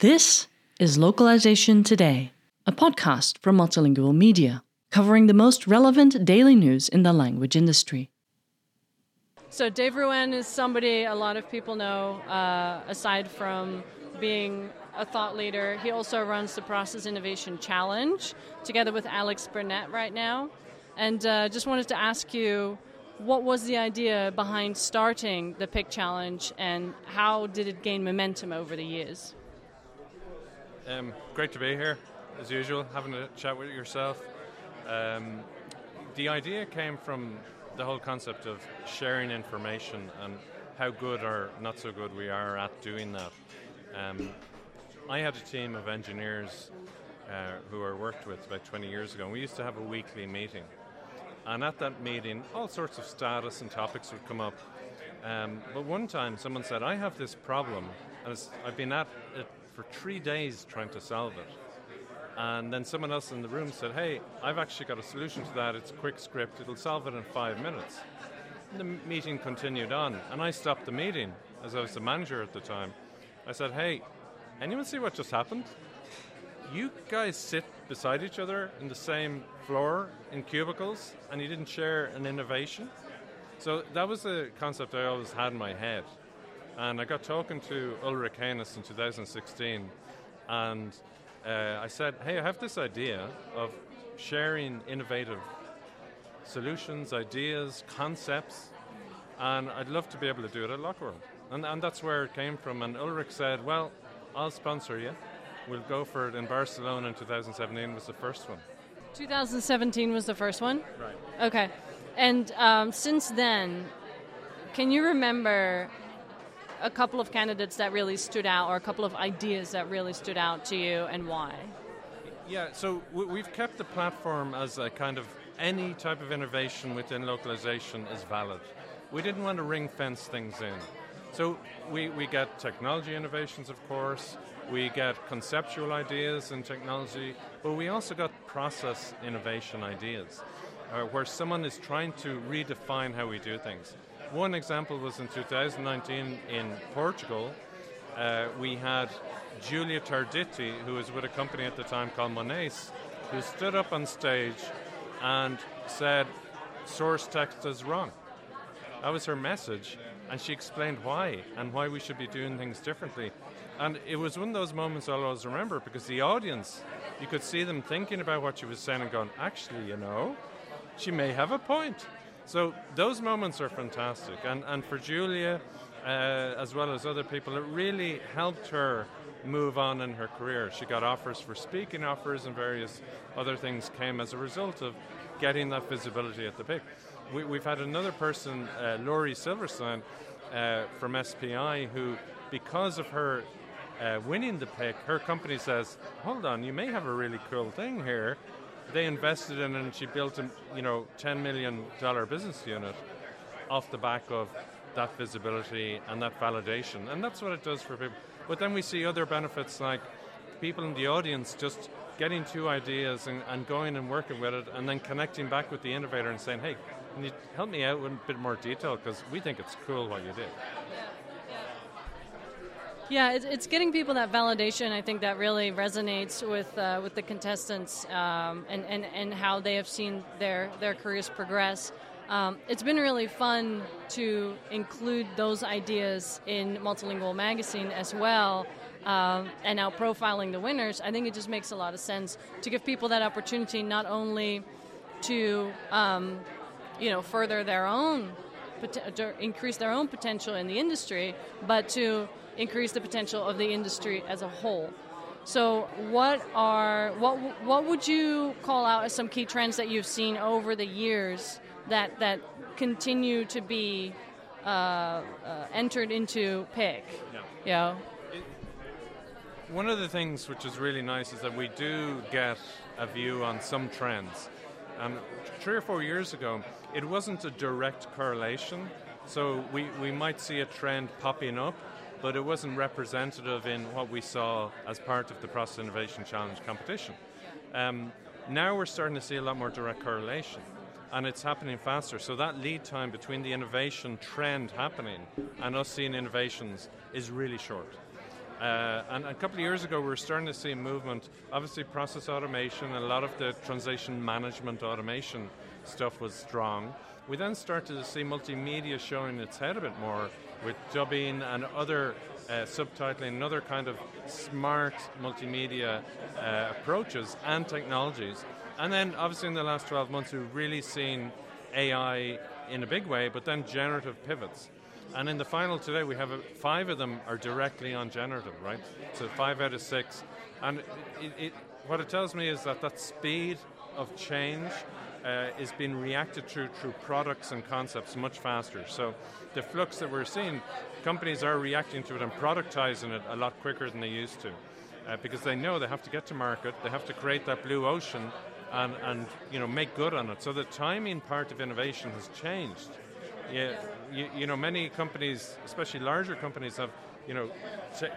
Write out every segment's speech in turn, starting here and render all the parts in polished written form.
This is Localization Today, a podcast from Multilingual Media, covering the most relevant daily news in the language industry. So Dave Ruane is somebody a lot of people know, aside from being a thought leader. He also runs the Process Innovation Challenge, together with Alex Burnett right now. And just wanted to ask you, what was the idea behind starting the PIC Challenge, and how did it gain momentum over the years? Great to be here, as usual, having a chat with yourself. The idea came from the whole concept of sharing information and how good or not so good we are at doing that. I had a team of engineers who I worked with about 20 years ago, and we used to have a weekly meeting. And at that meeting, all sorts of status and topics would come up. But one time, someone said, I have this problem, and I've been at it for 3 days trying to solve it. And then someone else in the room said, hey, I've actually got a solution to that. It's a quick script. It'll solve it in 5 minutes. And the meeting continued on, and I stopped the meeting, as I was the manager at the time. I said, hey, anyone see what just happened? You guys sit beside each other in the same floor in cubicles, and you didn't share an innovation. So that was a concept I always had in my head. And I got talking to Ulrich Haynes in 2016, and I said, hey, I have this idea of sharing innovative solutions, ideas, concepts, and I'd love to be able to do it at Lockworld. And that's where it came from. And Ulrich said, well, I'll sponsor you. We'll go for it in Barcelona in 2017 was the first one. 2017 was the first one? Right. Okay. And since then, can you remember a couple of candidates that really stood out or a couple of ideas that really stood out to you and why? Yeah, so we've kept the platform as a kind of any type of innovation within localization is valid. We didn't want to ring fence things in. So we get technology innovations, of course. We get conceptual ideas in technology, but we also got process innovation ideas, where someone is trying to redefine how we do things. One example was in 2019 in Portugal. We had Julia Tarditti, who was with a company at the time called Monace, who stood up on stage and said, source text is wrong. That was her message. And she explained why, and why we should be doing things differently. And it was one of those moments I'll always remember, because the audience, you could see them thinking about what she was saying and going, actually, you know, she may have a point. So those moments are fantastic. And for Julia, as well as other people, it really helped her move on in her career. She got offers for speaking offers, and various other things came as a result of getting that visibility at the PIC. We've had another person, Lori Silverstein from SPI, who, because of her winning the PIC, her company says, hold on, you may have a really cool thing here. They invested in it, and she built a $10 million business unit off the back of that visibility and that validation. And that's what it does for people. But then we see other benefits, like people in the audience just getting two ideas and going and working with it, and then connecting back with the innovator and saying, hey, can you help me out with a bit more detail, because we think it's cool what you did. Yeah, it's getting people that validation. I think that really resonates with the contestants and how they have seen their careers progress. It's been really fun to include those ideas in Multilingual Magazine as well, and now profiling the winners. I think it just makes a lot of sense to give people that opportunity not only to further their own, to increase their own potential in the industry, but to increase the potential of the industry as a whole. So what would you call out as some key trends that you've seen over the years that continue to be entered into PIC? Yeah. One of the things which is really nice is that we do get a view on some trends. 3 or 4 years ago, it wasn't a direct correlation. So we might see a trend popping up, but it wasn't representative in what we saw as part of the Process Innovation Challenge competition. Now we're starting to see a lot more direct correlation. and it's happening faster. So that lead time between the innovation trend happening and us seeing innovations is really short. And a couple of years ago, we were starting to see a movement, obviously process automation, a lot of the translation management automation stuff was strong. We then started to see multimedia showing its head a bit more with dubbing and other subtitling and other kind of smart multimedia approaches and technologies. And then obviously in the last 12 months, we've really seen AI in a big way, but then generative pivots. And in the final today, we have five of them are directly on generative, right? So 5 out of 6. And what it tells me is that that speed of change is being reacted through products and concepts much faster. So the flux that we're seeing, companies are reacting to it and productizing it a lot quicker than they used to because they know they have to get to market, they have to create that blue ocean and you know, make good on it. So the timing part of innovation has changed. Yeah, you know, many companies, especially larger companies, have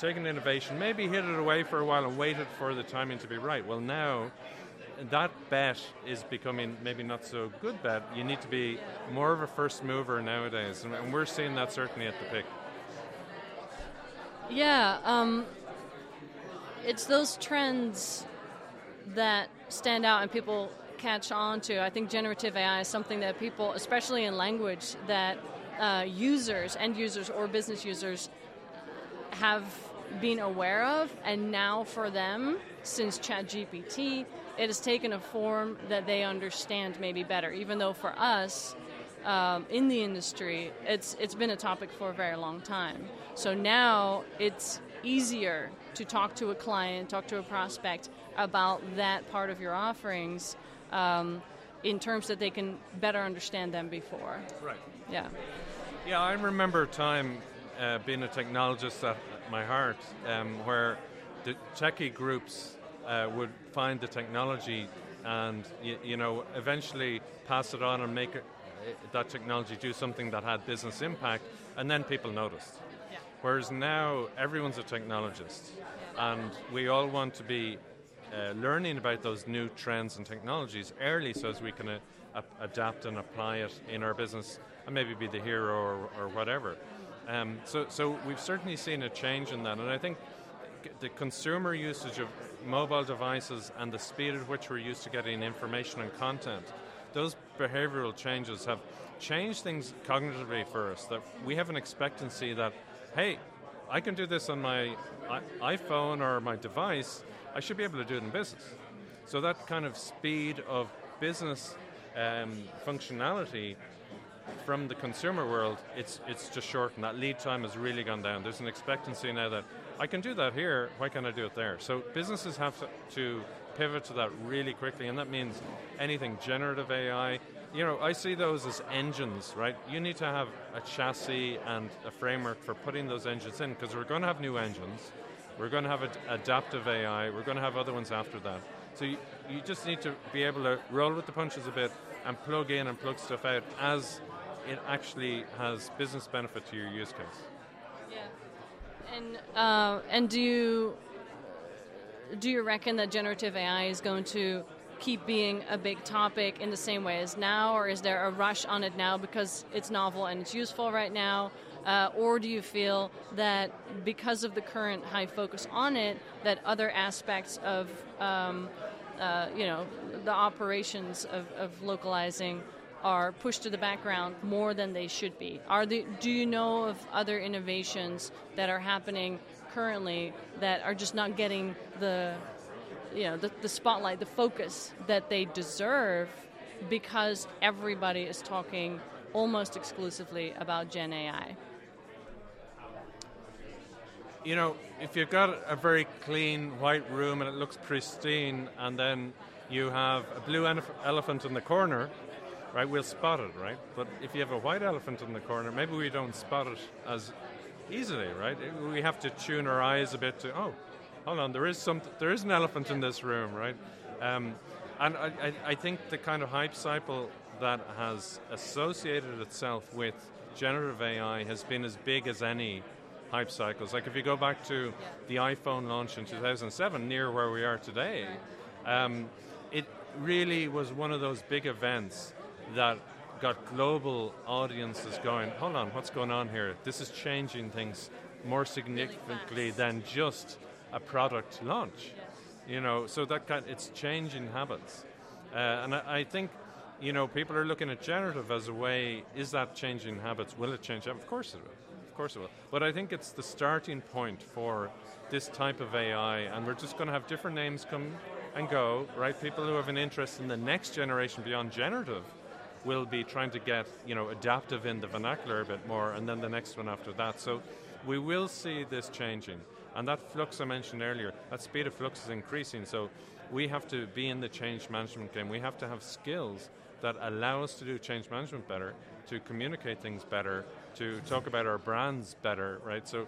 taken innovation, maybe hid it away for a while and waited for the timing to be right. Well, now that bet is becoming maybe not so good bet. You need to be more of a first mover nowadays, and we're seeing that certainly at the peak. Yeah, it's those trends that stand out and people catch on to. I think generative AI is something that people, especially in language, that users, end users or business users have been aware of, and now for them, since ChatGPT, it has taken a form that they understand maybe better, even though for us, in the industry, it's been a topic for a very long time. So now it's easier to talk to a client, talk to a prospect about that part of your offerings in terms that they can better understand them before. Right. Yeah. Yeah, I remember a time being a technologist at my heart where the techie groups would find the technology and, eventually pass it on and make that technology do something that had business impact, and then people noticed. Yeah. Whereas now, everyone's a technologist, and we all want to be learning about those new trends and technologies early so as we can adapt and apply it in our business and maybe be the hero or whatever. So we've certainly seen a change in that, and I think the consumer usage of mobile devices and the speed at which we're used to getting information and content, those behavioral changes have changed things cognitively for us, that we have an expectancy that, hey, I can do this on my iPhone or my device, I should be able to do it in business. So that kind of speed of business functionality from the consumer world, it's just shortened. That lead time has really gone down. There's an expectancy now that I can do that here, why can't I do it there? So businesses have to pivot to that really quickly, and that means anything generative AI. I see those as engines, right? You need to have a chassis and a framework for putting those engines in, because we're going to have new engines. We're going to have adaptive AI. We're going to have other ones after that. So you just need to be able to roll with the punches a bit and plug in and plug stuff out as it actually has business benefit to your use case. Yeah. And do you reckon that generative AI is going to keep being a big topic in the same way as now, or is there a rush on it now because it's novel and it's useful right now? Or do you feel that because of the current high focus on it, that other aspects of, the operations of localizing are pushed to the background more than they should be? Do you know of other innovations that are happening currently that are just not getting the spotlight, the focus that they deserve because everybody is talking almost exclusively about Gen AI? If you've got a very clean white room and it looks pristine, and then you have a blue elephant in the corner, right, we'll spot it, right? But if you have a white elephant in the corner, maybe we don't spot it as easily, right? We have to tune our eyes a bit to, oh, hold on, there is an elephant in this room, right? And I think the kind of hype cycle that has associated itself with generative AI has been as big as any hype cycles. Like if you go back to the iPhone launch in 2007, near where we are today, it really was one of those big events that got global audiences going, hold on, what's going on here? This is changing things more significantly than just a product launch. You know, so that kind of, it's changing habits. And I think, you know, people are looking at generative as a way, is that changing habits? Will it change? Of course it will. Of course it will. But I think it's the starting point for this type of AI, and we're just going to have different names come and go, right? People who have an interest in the next generation beyond generative will be trying to get, you know, adaptive in the vernacular a bit more, and then the next one after that. So we will see this changing. And that flux I mentioned earlier, that speed of flux is increasing, so we have to be in the change management game. We have to have skills that allow us to do change management better, to communicate things better, to talk about our brands better, right? So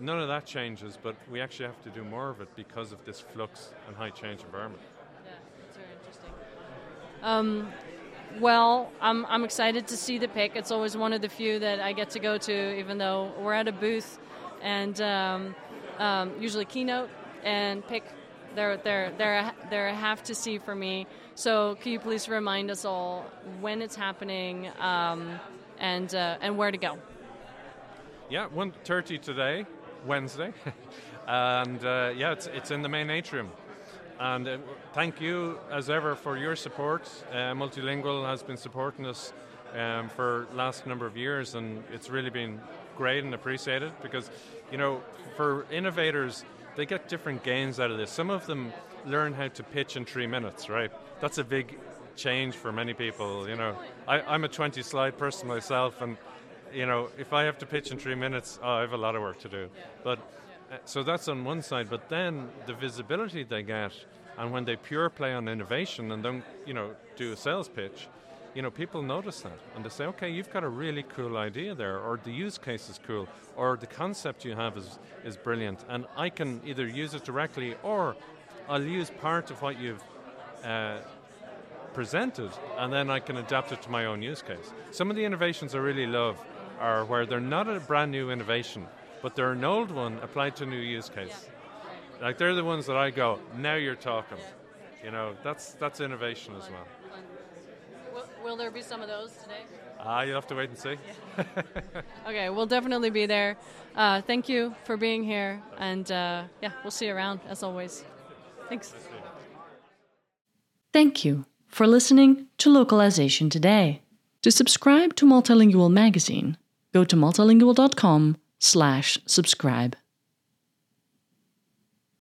none of that changes, but we actually have to do more of it because of this flux and high change environment. Yeah, it's very interesting. Well, I'm excited to see the pick. It's always one of the few that I get to go to, even though we're at a booth, and usually keynote and pick. They're a have to see for me. So can you please remind us all when it's happening and where to go? Yeah, 1:30 today, Wednesday, and yeah, it's in the main atrium. And thank you, as ever, for your support. Multilingual has been supporting us for the last number of years, and it's really been great and appreciated because, you know, for innovators, they get different gains out of this. Some of them learn how to pitch in 3 minutes, right? That's a big change for many people, you know. I'm a 20-slide person myself, and, you know, if I have to pitch in 3 minutes, oh, I have a lot of work to do. But so that's on one side, but then the visibility they get, and when they pure play on innovation and don't, you know, do a sales pitch, you know, people notice that and they say, okay, you've got a really cool idea there, or the use case is cool, or the concept you have is brilliant, and I can either use it directly or I'll use part of what you've presented and then I can adapt it to my own use case. Some of the innovations I really love are where they're not a brand new innovation, but they're an old one applied to a new use case. Yeah. Like, they're the ones that I go, now you're talking. Yeah. You know, that's innovation as well. Will there be some of those today? You'll have to wait and see. Yeah. Okay, we'll definitely be there. Thank you for being here, and yeah, we'll see you around, as always. Thanks. Thank you for listening to Localization Today. To subscribe to Multilingual magazine, go to multilingual.com/subscribe.